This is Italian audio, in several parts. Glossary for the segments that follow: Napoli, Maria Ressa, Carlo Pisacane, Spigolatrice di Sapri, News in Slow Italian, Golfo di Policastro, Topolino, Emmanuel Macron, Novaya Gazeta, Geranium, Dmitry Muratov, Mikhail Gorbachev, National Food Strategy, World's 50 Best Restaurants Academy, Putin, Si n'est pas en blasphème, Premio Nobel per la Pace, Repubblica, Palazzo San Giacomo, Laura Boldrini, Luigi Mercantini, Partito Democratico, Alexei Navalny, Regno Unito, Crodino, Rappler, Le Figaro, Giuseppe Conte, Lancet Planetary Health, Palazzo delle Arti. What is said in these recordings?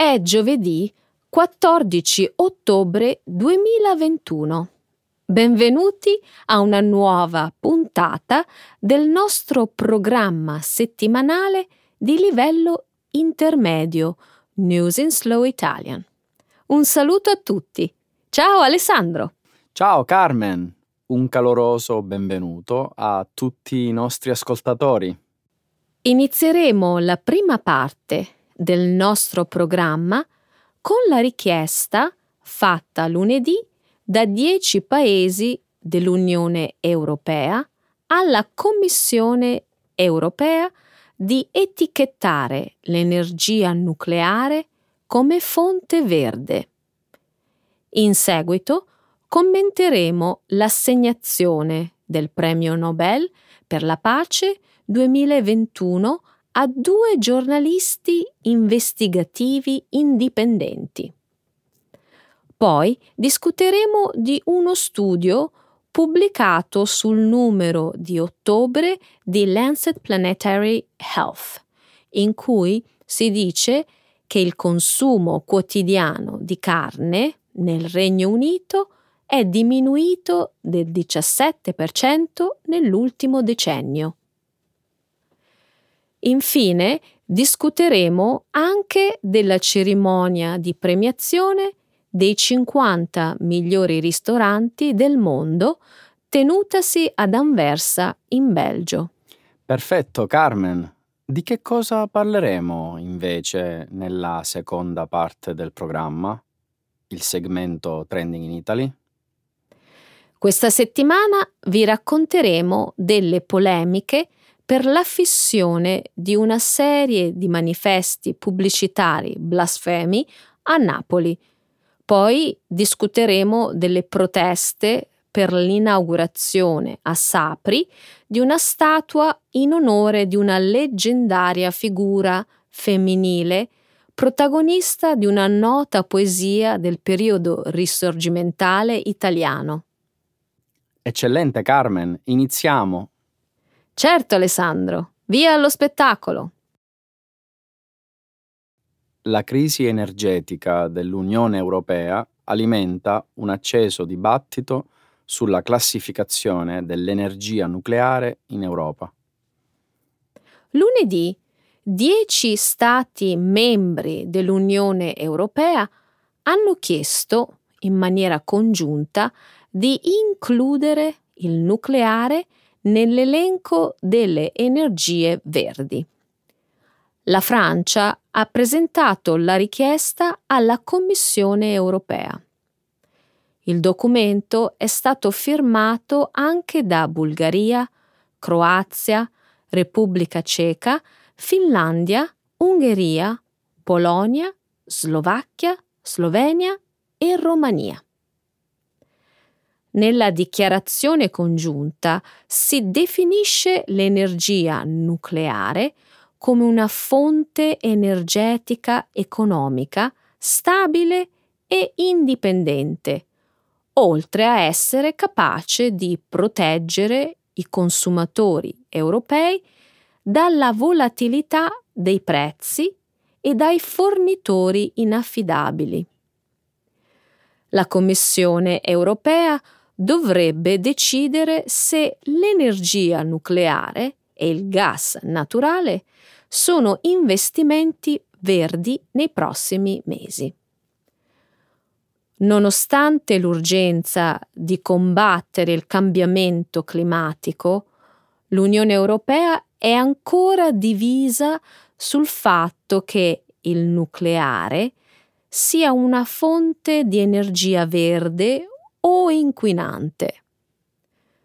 È giovedì 14 ottobre 2021. Benvenuti a una nuova puntata del nostro programma settimanale di livello intermedio News in Slow Italian. Un saluto a tutti. Ciao Alessandro. Ciao Carmen. Un caloroso benvenuto a tutti i nostri ascoltatori. Inizieremo la prima parte del nostro programma con la richiesta fatta lunedì da 10 paesi dell'Unione Europea alla Commissione Europea di etichettare l'energia nucleare come fonte verde. In seguito commenteremo l'assegnazione del Premio Nobel per la Pace 2021 a 2 giornalisti investigativi indipendenti. Poi discuteremo di uno studio pubblicato sul numero di ottobre di Lancet Planetary Health, in cui si dice che il consumo quotidiano di carne nel Regno Unito è diminuito del 17% nell'ultimo decennio. Infine, discuteremo anche della cerimonia di premiazione dei 50 migliori ristoranti del mondo tenutasi ad Anversa in Belgio. Perfetto, Carmen. Di che cosa parleremo invece nella seconda parte del programma, il segmento Trending in Italy? Questa settimana vi racconteremo delle polemiche per la fissione di una serie di manifesti pubblicitari blasfemi a Napoli. Poi discuteremo delle proteste per l'inaugurazione a Sapri di una statua in onore di una leggendaria figura femminile, protagonista di una nota poesia del periodo risorgimentale italiano. Eccellente, Carmen, iniziamo! Certo, Alessandro, via allo spettacolo! La crisi energetica dell'Unione Europea alimenta un acceso dibattito sulla classificazione dell'energia nucleare in Europa. Lunedì, 10 Stati membri dell'Unione Europea hanno chiesto, in maniera congiunta, di includere il nucleare nell'elenco delle energie verdi. La Francia ha presentato la richiesta alla Commissione europea. Il documento è stato firmato anche da Bulgaria, Croazia, Repubblica Ceca, Finlandia, Ungheria, Polonia, Slovacchia, Slovenia e Romania. Nella dichiarazione congiunta si definisce l'energia nucleare come una fonte energetica economica stabile e indipendente, oltre a essere capace di proteggere i consumatori europei dalla volatilità dei prezzi e dai fornitori inaffidabili. La Commissione europea dovrebbe decidere se l'energia nucleare e il gas naturale sono investimenti verdi nei prossimi mesi. Nonostante l'urgenza di combattere il cambiamento climatico, l'Unione Europea è ancora divisa sul fatto che il nucleare sia una fonte di energia verde o inquinante.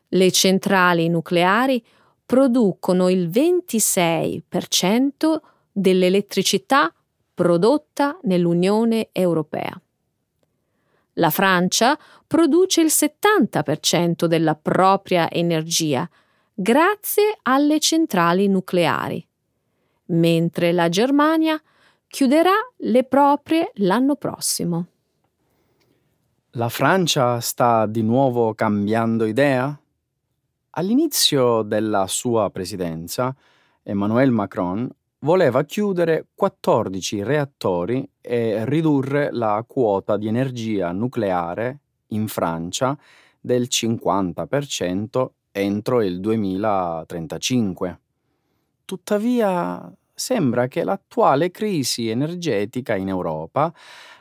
Le centrali nucleari producono il 26% dell'elettricità prodotta nell'Unione Europea. La Francia produce il 70% della propria energia grazie alle centrali nucleari, mentre la Germania chiuderà le proprie l'anno prossimo. La Francia sta di nuovo cambiando idea? All'inizio della sua presidenza, Emmanuel Macron voleva chiudere 14 reattori e ridurre la quota di energia nucleare in Francia del 50% entro il 2035. Tuttavia, sembra che l'attuale crisi energetica in Europa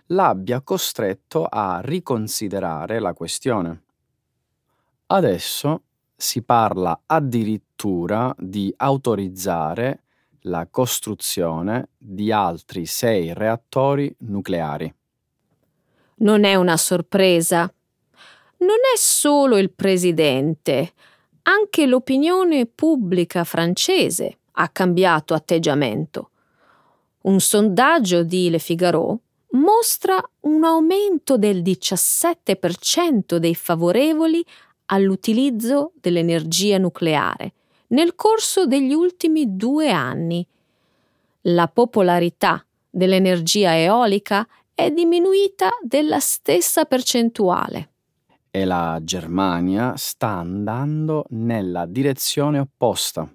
l'abbia costretto a riconsiderare la questione. Adesso si parla addirittura di autorizzare la costruzione di altri 6 reattori nucleari. Non è una sorpresa. Non è solo il presidente, anche l'opinione pubblica francese ha cambiato atteggiamento. Un sondaggio di Le Figaro mostra un aumento del 17% dei favorevoli all'utilizzo dell'energia nucleare nel corso degli ultimi 2 anni. La popolarità dell'energia eolica è diminuita della stessa percentuale. E la Germania sta andando nella direzione opposta.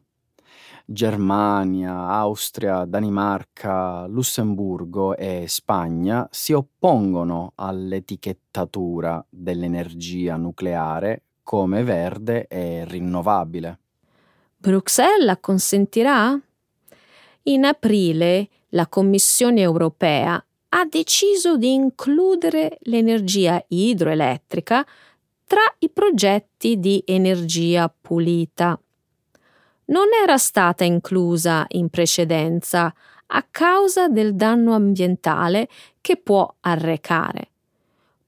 Germania, Austria, Danimarca, Lussemburgo e Spagna si oppongono all'etichettatura dell'energia nucleare come verde e rinnovabile. Bruxelles consentirà? In aprile la Commissione europea ha deciso di includere l'energia idroelettrica tra i progetti di energia pulita. Non era stata inclusa in precedenza a causa del danno ambientale che può arrecare.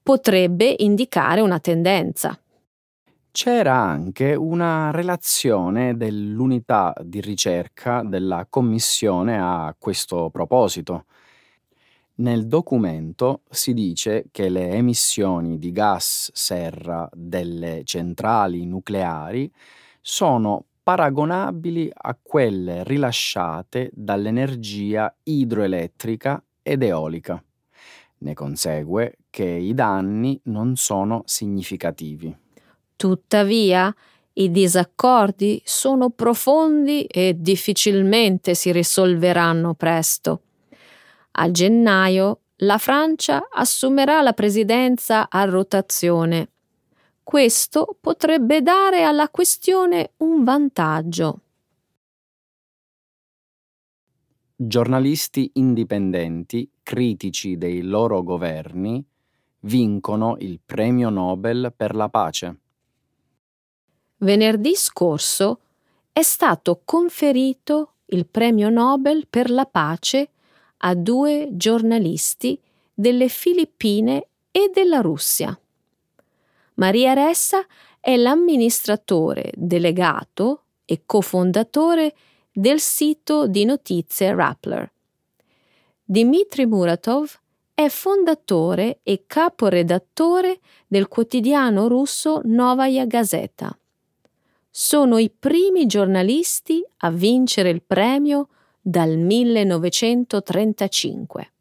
Potrebbe indicare una tendenza. C'era anche una relazione dell'unità di ricerca della Commissione a questo proposito. Nel documento si dice che le emissioni di gas serra delle centrali nucleari sono paragonabili a quelle rilasciate dall'energia idroelettrica ed eolica. Ne consegue che i danni non sono significativi. Tuttavia, i disaccordi sono profondi e difficilmente si risolveranno presto. A gennaio la Francia assumerà la presidenza a rotazione. Questo potrebbe dare alla questione un vantaggio. Giornalisti indipendenti, critici dei loro governi, vincono il Premio Nobel per la Pace. Venerdì scorso è stato conferito il Premio Nobel per la Pace a 2 giornalisti delle Filippine e della Russia. Maria Ressa è l'amministratore delegato e cofondatore del sito di notizie Rappler. Dmitry Muratov è fondatore e caporedattore del quotidiano russo Novaya Gazeta. Sono i primi giornalisti a vincere il premio dal 1935.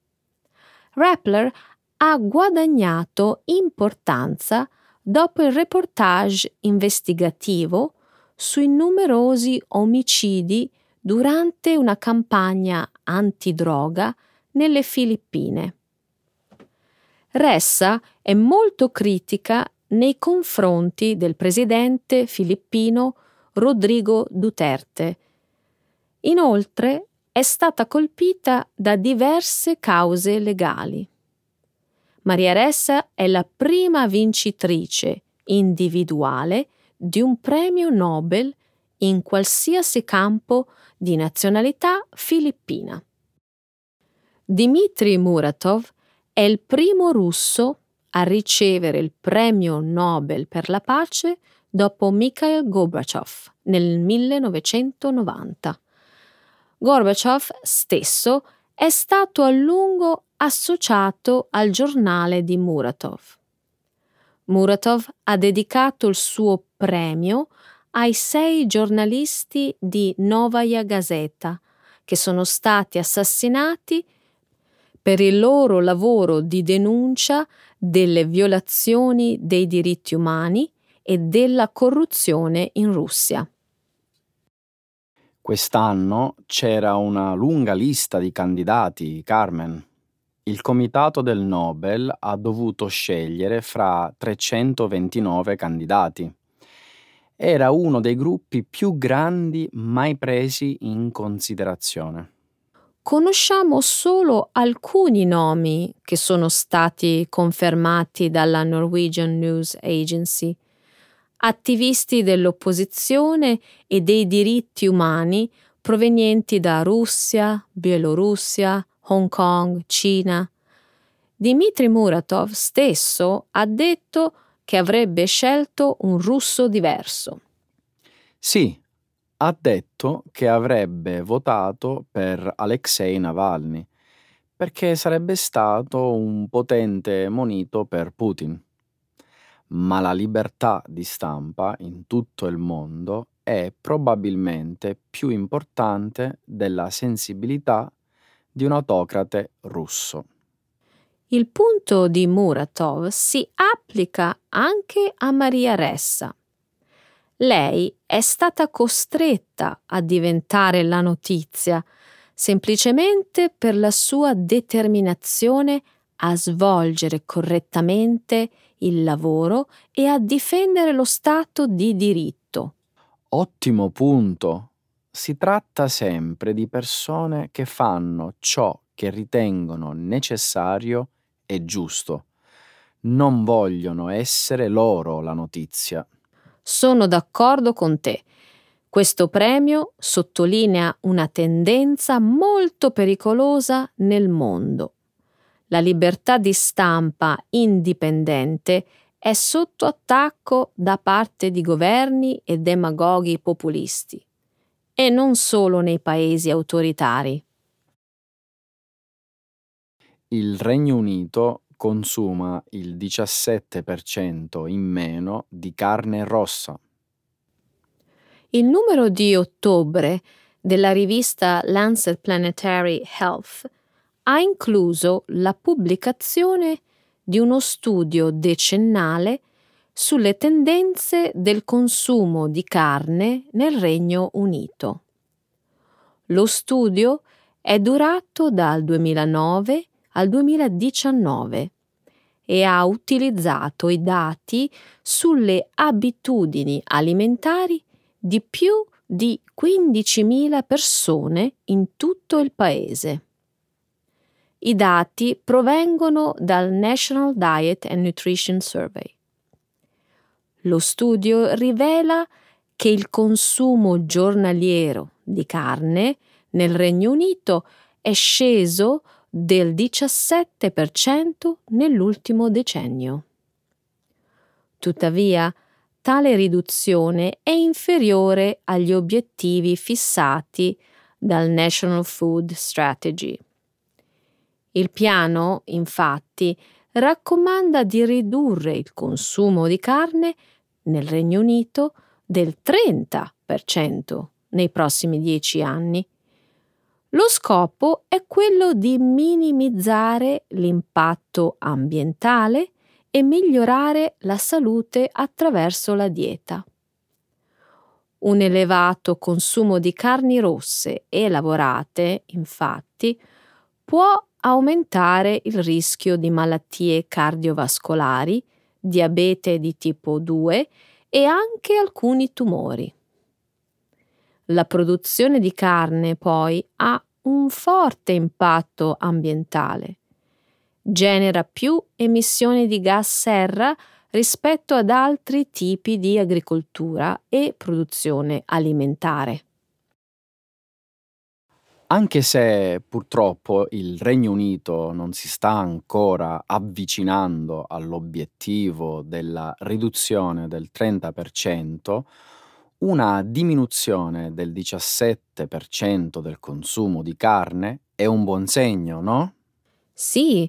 Rappler ha guadagnato importanza dopo il reportage investigativo sui numerosi omicidi durante una campagna antidroga nelle Filippine. Ressa è molto critica nei confronti del presidente filippino Rodrigo Duterte. Inoltre è stata colpita da diverse cause legali. Maria Ressa è la prima vincitrice individuale di un premio Nobel in qualsiasi campo di nazionalità filippina. Dmitry Muratov è il primo russo a ricevere il premio Nobel per la pace dopo Mikhail Gorbachev nel 1990. Gorbachev stesso è stato a lungo associato al giornale di Muratov. Muratov ha dedicato il suo premio ai 6 giornalisti di Novaya Gazeta che sono stati assassinati per il loro lavoro di denuncia delle violazioni dei diritti umani e della corruzione in Russia. Quest'anno c'era una lunga lista di candidati, Carmen. Il comitato del Nobel ha dovuto scegliere fra 329 candidati. Era uno dei gruppi più grandi mai presi in considerazione. Conosciamo solo alcuni nomi che sono stati confermati dalla Norwegian News Agency. Attivisti dell'opposizione e dei diritti umani provenienti da Russia, Bielorussia, Hong Kong, Cina. Dmitry Muratov stesso ha detto che avrebbe scelto un russo diverso. Sì, ha detto che avrebbe votato per Alexei Navalny perché sarebbe stato un potente monito per Putin. Ma la libertà di stampa in tutto il mondo è probabilmente più importante della sensibilità di un autocrate russo. Il punto di Muratov si applica anche a Maria Ressa. Lei è stata costretta a diventare la notizia semplicemente per la sua determinazione a svolgere correttamente il lavoro e a difendere lo Stato di diritto. Ottimo punto. Si tratta sempre di persone che fanno ciò che ritengono necessario e giusto. Non vogliono essere loro la notizia. Sono d'accordo con te. Questo premio sottolinea una tendenza molto pericolosa nel mondo. La libertà di stampa indipendente è sotto attacco da parte di governi e demagoghi populisti, e non solo nei paesi autoritari. Il Regno Unito consuma il 17% in meno di carne rossa. Il numero di ottobre della rivista Lancet Planetary Health ha incluso la pubblicazione di uno studio decennale sulle tendenze del consumo di carne nel Regno Unito. Lo studio è durato dal 2009 al 2019 e ha utilizzato i dati sulle abitudini alimentari di più di 15.000 persone in tutto il paese. I dati provengono dal National Diet and Nutrition Survey. Lo studio rivela che il consumo giornaliero di carne nel Regno Unito è sceso del 17% nell'ultimo decennio. Tuttavia, tale riduzione è inferiore agli obiettivi fissati dal National Food Strategy. Il piano, infatti, raccomanda di ridurre il consumo di carne nel Regno Unito del 30% nei prossimi 10 anni. Lo scopo è quello di minimizzare l'impatto ambientale e migliorare la salute attraverso la dieta. Un elevato consumo di carni rosse e lavorate, infatti, può aumentare il rischio di malattie cardiovascolari, diabete di tipo 2 e anche alcuni tumori. La produzione di carne poi ha un forte impatto ambientale. Genera più emissioni di gas serra rispetto ad altri tipi di agricoltura e produzione alimentare. Anche se purtroppo il Regno Unito non si sta ancora avvicinando all'obiettivo della riduzione del 30%, una diminuzione del 17% del consumo di carne è un buon segno, no? Sì,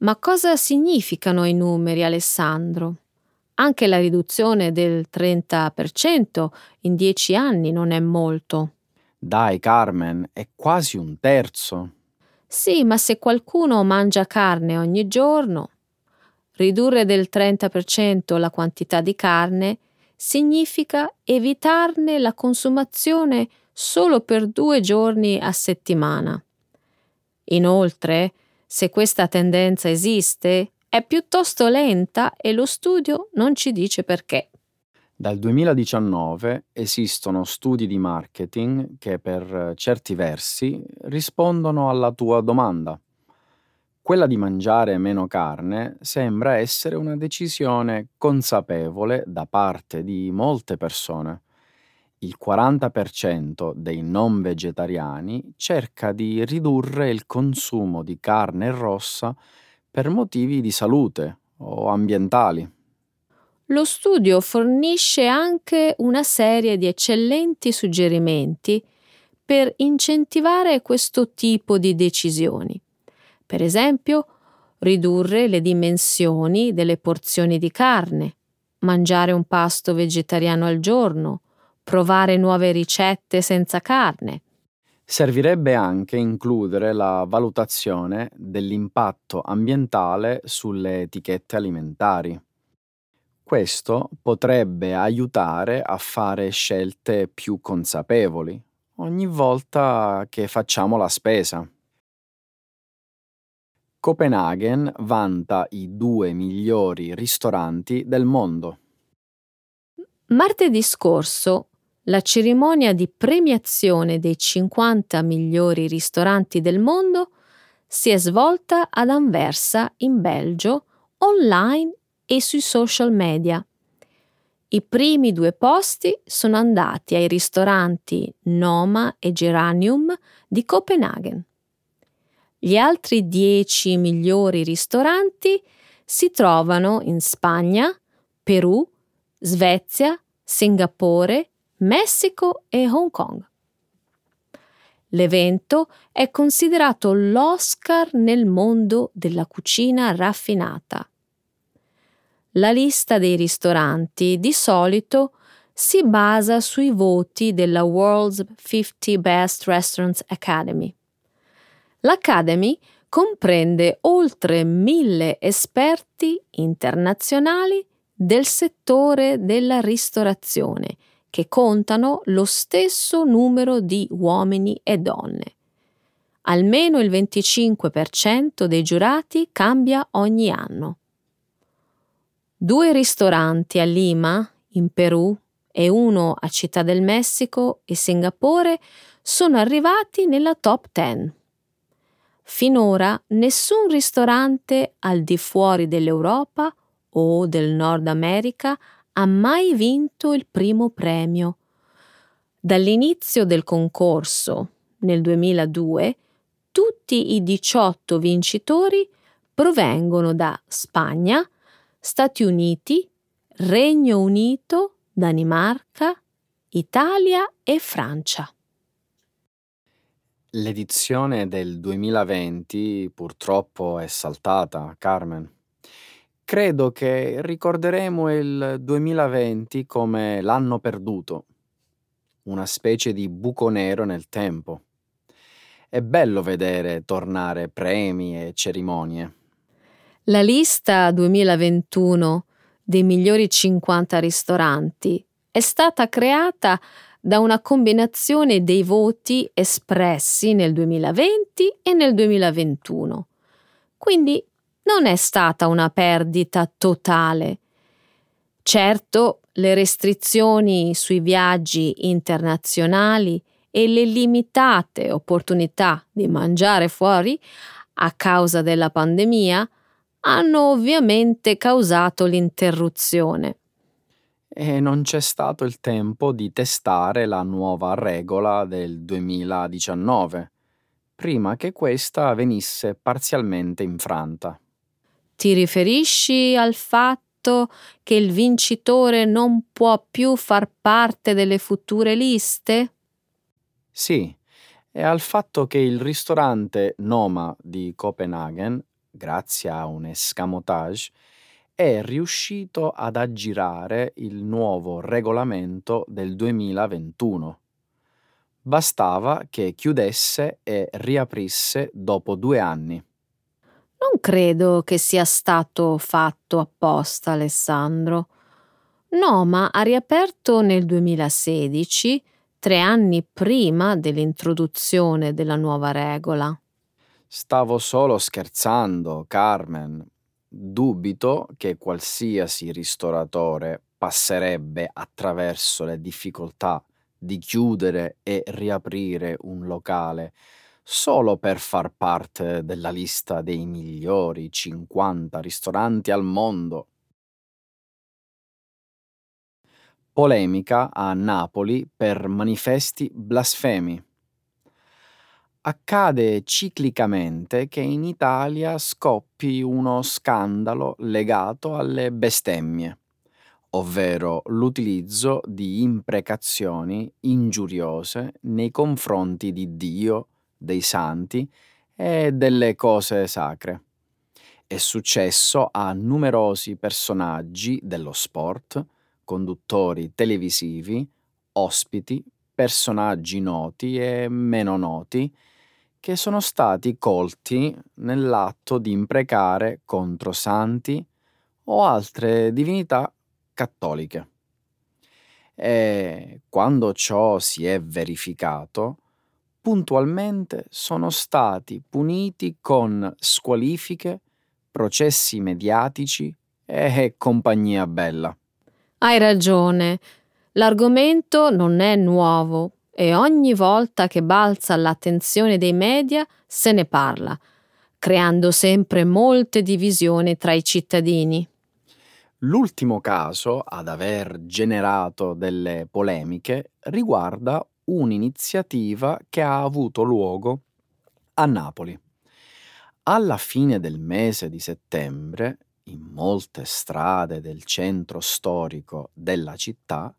ma cosa significano i numeri, Alessandro? Anche la riduzione del 30% in 10 anni non è molto. Dai Carmen, è quasi un terzo. Sì, ma se qualcuno mangia carne ogni giorno, ridurre del 30% la quantità di carne significa evitarne la consumazione solo per 2 giorni a settimana. Inoltre, se questa tendenza esiste, è piuttosto lenta e lo studio non ci dice perché. Dal 2019 esistono studi di marketing che per certi versi rispondono alla tua domanda. Quella di mangiare meno carne sembra essere una decisione consapevole da parte di molte persone. Il 40% dei non vegetariani cerca di ridurre il consumo di carne rossa per motivi di salute o ambientali. Lo studio fornisce anche una serie di eccellenti suggerimenti per incentivare questo tipo di decisioni. Per esempio, ridurre le dimensioni delle porzioni di carne, mangiare un pasto vegetariano al giorno, provare nuove ricette senza carne. Servirebbe anche includere la valutazione dell'impatto ambientale sulle etichette alimentari. Questo potrebbe aiutare a fare scelte più consapevoli ogni volta che facciamo la spesa. Copenhagen vanta i 2 migliori ristoranti del mondo. Martedì scorso, la cerimonia di premiazione dei 50 migliori ristoranti del mondo si è svolta ad Anversa, in Belgio, online e sui social media. I primi 2 posti sono andati ai ristoranti Noma e Geranium di Copenaghen. Gli altri 10 migliori ristoranti si trovano in Spagna, Perù, Svezia, Singapore, Messico e Hong Kong. L'evento è considerato l'Oscar nel mondo della cucina raffinata. La lista dei ristoranti di solito si basa sui voti della World's 50 Best Restaurants Academy. L'Academy comprende oltre 1.000 esperti internazionali del settore della ristorazione, che contano lo stesso numero di uomini e donne. Almeno il 25% dei giurati cambia ogni anno. 2 ristoranti a Lima, in Perù, e 1 a Città del Messico e Singapore sono arrivati nella top 10. Finora nessun ristorante al di fuori dell'Europa o del Nord America ha mai vinto il primo premio. Dall'inizio del concorso, nel 2002, tutti i 18 vincitori provengono da Spagna, Stati Uniti, Regno Unito, Danimarca, Italia e Francia. L'edizione del 2020 purtroppo è saltata, Carmen. Credo che ricorderemo il 2020 come l'anno perduto, una specie di buco nero nel tempo. È bello vedere tornare premi e cerimonie. La lista 2021 dei migliori 50 ristoranti è stata creata da una combinazione dei voti espressi nel 2020 e nel 2021. Quindi non è stata una perdita totale. Certo, le restrizioni sui viaggi internazionali e le limitate opportunità di mangiare fuori a causa della pandemia hanno ovviamente causato l'interruzione. E non c'è stato il tempo di testare la nuova regola del 2019, prima che questa venisse parzialmente infranta. Ti riferisci al fatto che il vincitore non può più far parte delle future liste? Sì, e al fatto che il ristorante Noma di Copenaghen, grazie a un escamotage, è riuscito ad aggirare il nuovo regolamento del 2021. Bastava che chiudesse e riaprisse dopo 2 anni. Non credo che sia stato fatto apposta, Alessandro. Noma ha riaperto nel 2016 3 anni prima dell'introduzione della nuova regola. Stavo solo scherzando, Carmen. Dubito che qualsiasi ristoratore passerebbe attraverso le difficoltà di chiudere e riaprire un locale solo per far parte della lista dei migliori 50 ristoranti al mondo. Polemica a Napoli per manifesti blasfemi. Accade ciclicamente che in Italia scoppi uno scandalo legato alle bestemmie, ovvero l'utilizzo di imprecazioni ingiuriose nei confronti di Dio, dei santi e delle cose sacre. È successo a numerosi personaggi dello sport, conduttori televisivi, ospiti, personaggi noti e meno noti, che sono stati colti nell'atto di imprecare contro santi o altre divinità cattoliche. E quando ciò si è verificato, puntualmente sono stati puniti con squalifiche, processi mediatici e compagnia bella. Hai ragione, l'argomento non è nuovo e ogni volta che balza all'attenzione dei media se ne parla, creando sempre molte divisioni tra i cittadini. L'ultimo caso ad aver generato delle polemiche riguarda un'iniziativa che ha avuto luogo a Napoli. Alla fine del mese di settembre, in molte strade del centro storico della città,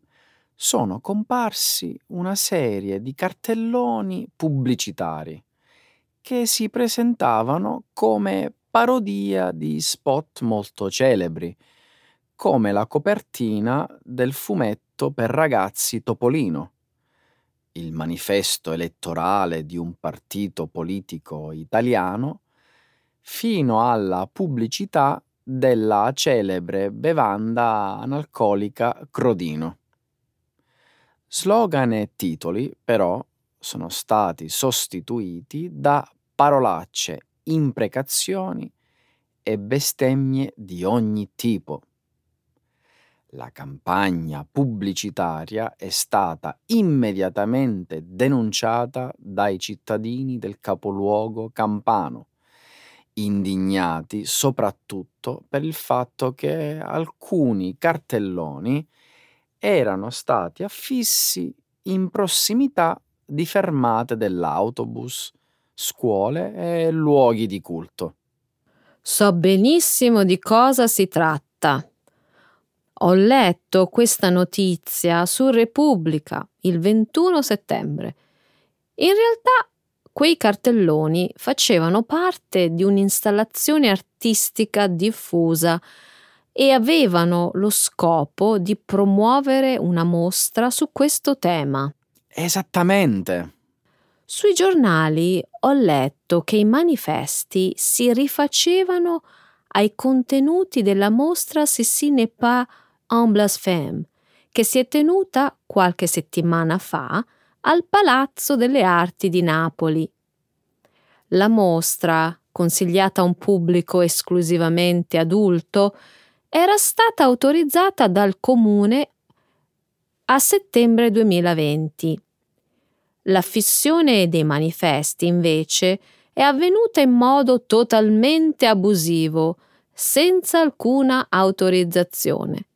sono comparsi una serie di cartelloni pubblicitari che si presentavano come parodia di spot molto celebri, come la copertina del fumetto per ragazzi Topolino, il manifesto elettorale di un partito politico italiano, fino alla pubblicità della celebre bevanda analcolica Crodino. Slogan e titoli, però, sono stati sostituiti da parolacce, imprecazioni e bestemmie di ogni tipo. La campagna pubblicitaria è stata immediatamente denunciata dai cittadini del capoluogo campano, indignati soprattutto per il fatto che alcuni cartelloni erano stati affissi in prossimità di fermate dell'autobus, scuole e luoghi di culto. So benissimo di cosa si tratta. Ho letto questa notizia su Repubblica il 21 settembre. In realtà quei cartelloni facevano parte di un'installazione artistica diffusa e avevano lo scopo di promuovere una mostra su questo tema. Esattamente. Sui giornali ho letto che i manifesti si rifacevano ai contenuti della mostra Si n'est pas en blasphème, che si è tenuta qualche settimana fa al Palazzo delle Arti di Napoli. La mostra, consigliata a un pubblico esclusivamente adulto, era stata autorizzata dal Comune a settembre 2020. La fissione dei manifesti, invece, è avvenuta in modo totalmente abusivo, senza alcuna autorizzazione.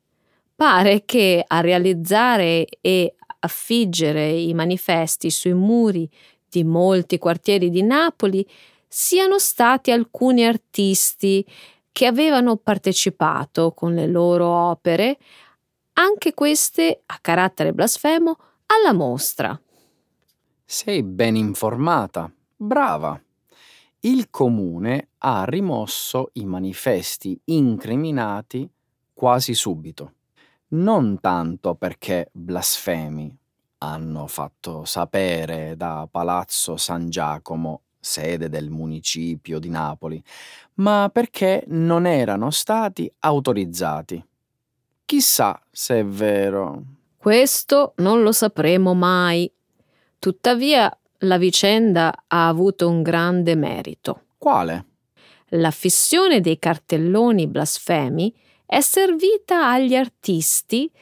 Pare che a realizzare e affiggere i manifesti sui muri di molti quartieri di Napoli siano stati alcuni artisti che avevano partecipato con le loro opere, anche queste a carattere blasfemo, alla mostra. Sei ben informata, brava. Il Comune ha rimosso i manifesti incriminati quasi subito. Non tanto perché blasfemi, hanno fatto sapere da Palazzo San Giacomo, sede del municipio di Napoli, ma perché non erano stati autorizzati. Chissà se è vero. Questo non lo sapremo mai. Tuttavia, la vicenda ha avuto un grande merito. Quale? La fissione dei cartelloni blasfemi è servita agli artisti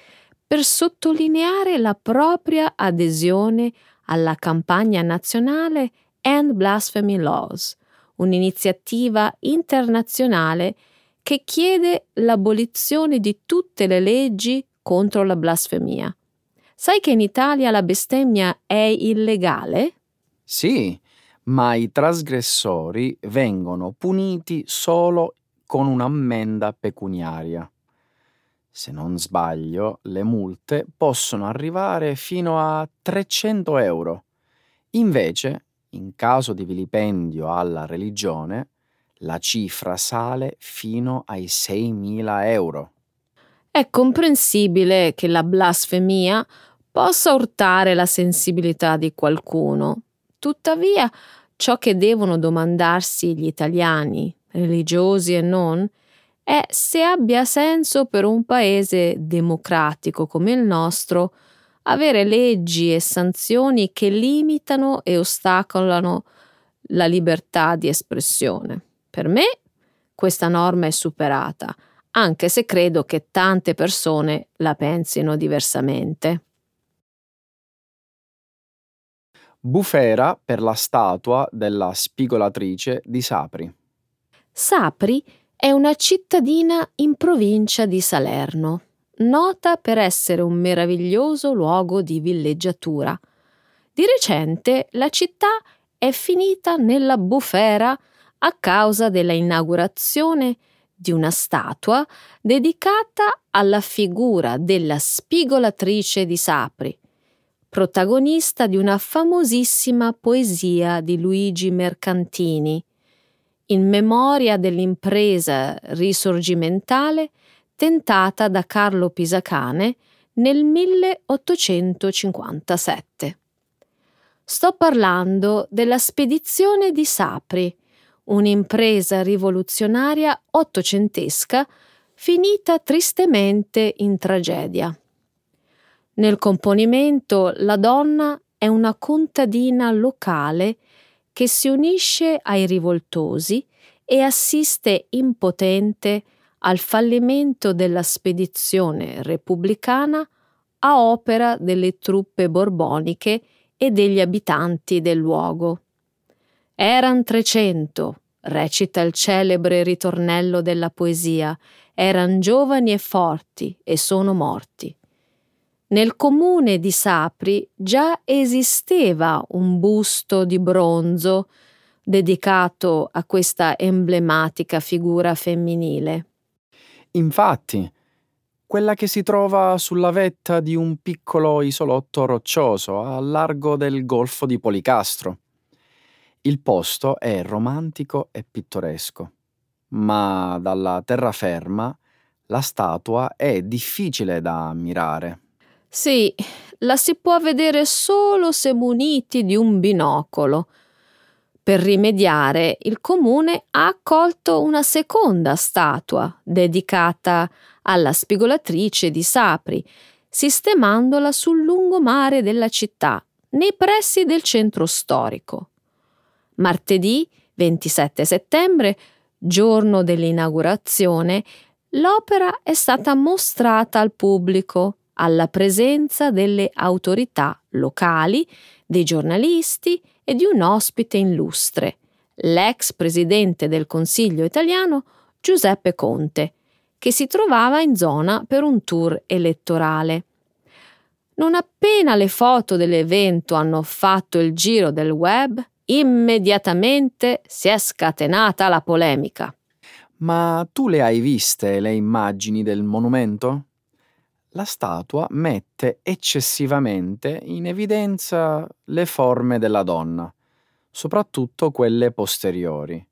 per sottolineare la propria adesione alla campagna nazionale End Blasphemy Laws, un'iniziativa internazionale che chiede l'abolizione di tutte le leggi contro la blasfemia. Sai che in Italia la bestemmia è illegale? Sì, ma i trasgressori vengono puniti solo con un'ammenda pecuniaria. Se non sbaglio, le multe possono arrivare fino a 300 euro. Invece, in caso di vilipendio alla religione, la cifra sale fino ai 6.000 euro. È comprensibile che la blasfemia possa urtare la sensibilità di qualcuno. Tuttavia, ciò che devono domandarsi gli italiani, religiosi e non, è se abbia senso per un paese democratico come il nostro avere leggi e sanzioni che limitano e ostacolano la libertà di espressione. Per me questa norma è superata, anche se credo che tante persone la pensino diversamente. Bufera per la statua della Spigolatrice di Sapri. Sapri è una cittadina in provincia di Salerno, nota per essere un meraviglioso luogo di villeggiatura. Di recente la città è finita nella bufera a causa della inaugurazione di una statua dedicata alla figura della Spigolatrice di Sapri, protagonista di una famosissima poesia di Luigi Mercantini, in memoria dell'impresa risorgimentale tentata da Carlo Pisacane nel 1857. Sto parlando della spedizione di Sapri, un'impresa rivoluzionaria ottocentesca finita tristemente in tragedia. Nel componimento la donna è una contadina locale che si unisce ai rivoltosi e assiste impotente al fallimento della spedizione repubblicana a opera delle truppe borboniche e degli abitanti del luogo. Eran 300, recita il celebre ritornello della poesia, eran giovani e forti e sono morti. Nel comune di Sapri già esisteva un busto di bronzo dedicato a questa emblematica figura femminile. Infatti, quella che si trova sulla vetta di un piccolo isolotto roccioso a largo del Golfo di Policastro. Il posto è romantico e pittoresco, ma dalla terraferma la statua è difficile da ammirare. Sì, la si può vedere solo se muniti di un binocolo. Per rimediare, il comune ha accolto una seconda statua dedicata alla Spigolatrice di Sapri, sistemandola sul lungomare della città, nei pressi del centro storico. Martedì 27 settembre, giorno dell'inaugurazione, l'opera è stata mostrata al pubblico alla presenza delle autorità locali, dei giornalisti e di un ospite illustre, l'ex presidente del Consiglio italiano Giuseppe Conte, che si trovava in zona per un tour elettorale. Non appena le foto dell'evento hanno fatto il giro del web, immediatamente si è scatenata la polemica. Ma tu le hai viste le immagini del monumento? La statua mette eccessivamente in evidenza le forme della donna, soprattutto quelle posteriori,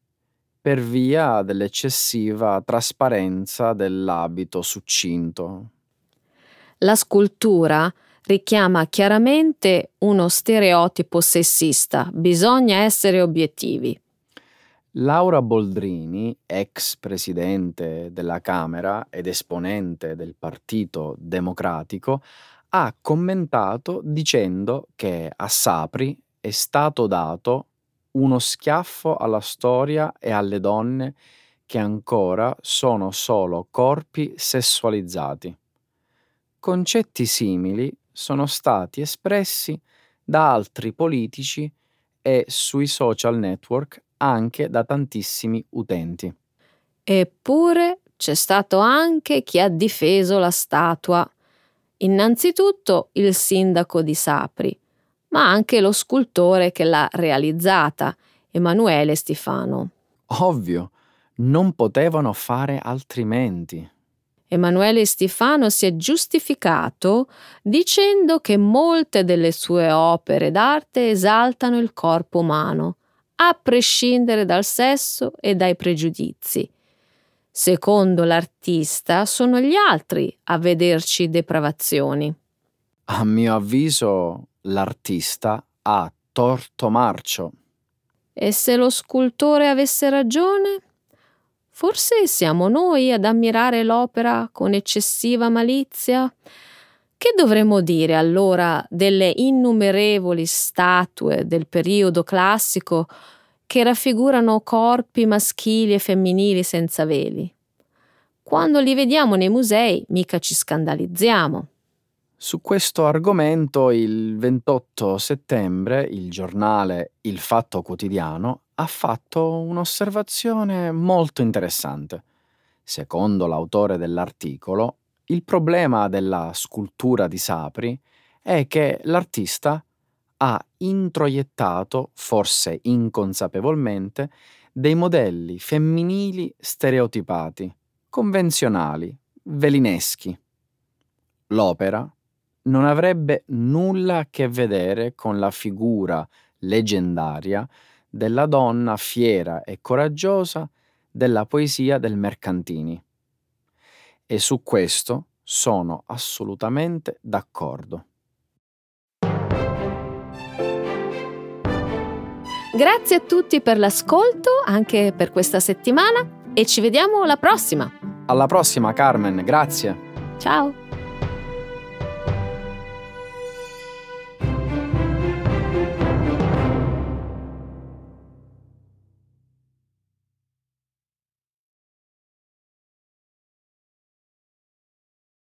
per via dell'eccessiva trasparenza dell'abito succinto. La scultura richiama chiaramente uno stereotipo sessista, bisogna essere obiettivi. Laura Boldrini, ex presidente della Camera ed esponente del Partito Democratico, ha commentato dicendo che a Sapri è stato dato uno schiaffo alla storia e alle donne che ancora sono solo corpi sessualizzati. Concetti simili sono stati espressi da altri politici e sui social network anche da tantissimi utenti. Eppure c'è stato anche chi ha difeso la statua. Innanzitutto il sindaco di Sapri, ma anche lo scultore che l'ha realizzata, Emanuele Stefano. Ovvio, non potevano fare altrimenti. Emanuele Stefano si è giustificato dicendo che molte delle sue opere d'arte esaltano il corpo umano, a prescindere dal sesso e dai pregiudizi. Secondo l'artista, sono gli altri a vederci depravazioni. A mio avviso, l'artista ha torto marcio. E se lo scultore avesse ragione? Forse siamo noi ad ammirare l'opera con eccessiva malizia? Che dovremmo dire allora delle innumerevoli statue del periodo classico che raffigurano corpi maschili e femminili senza veli? Quando li vediamo nei musei, mica ci scandalizziamo. Su questo argomento, il 28 settembre, il giornale Il Fatto Quotidiano ha fatto un'osservazione molto interessante. Secondo l'autore dell'articolo, il problema della scultura di Sapri è che l'artista ha introiettato, forse inconsapevolmente, dei modelli femminili stereotipati, convenzionali, velineschi. L'opera non avrebbe nulla a che vedere con la figura leggendaria della donna fiera e coraggiosa della poesia del Mercantini. E su questo sono assolutamente d'accordo. Grazie a tutti per l'ascolto, anche per questa settimana, e ci vediamo alla prossima! Alla prossima, Carmen, grazie! Ciao!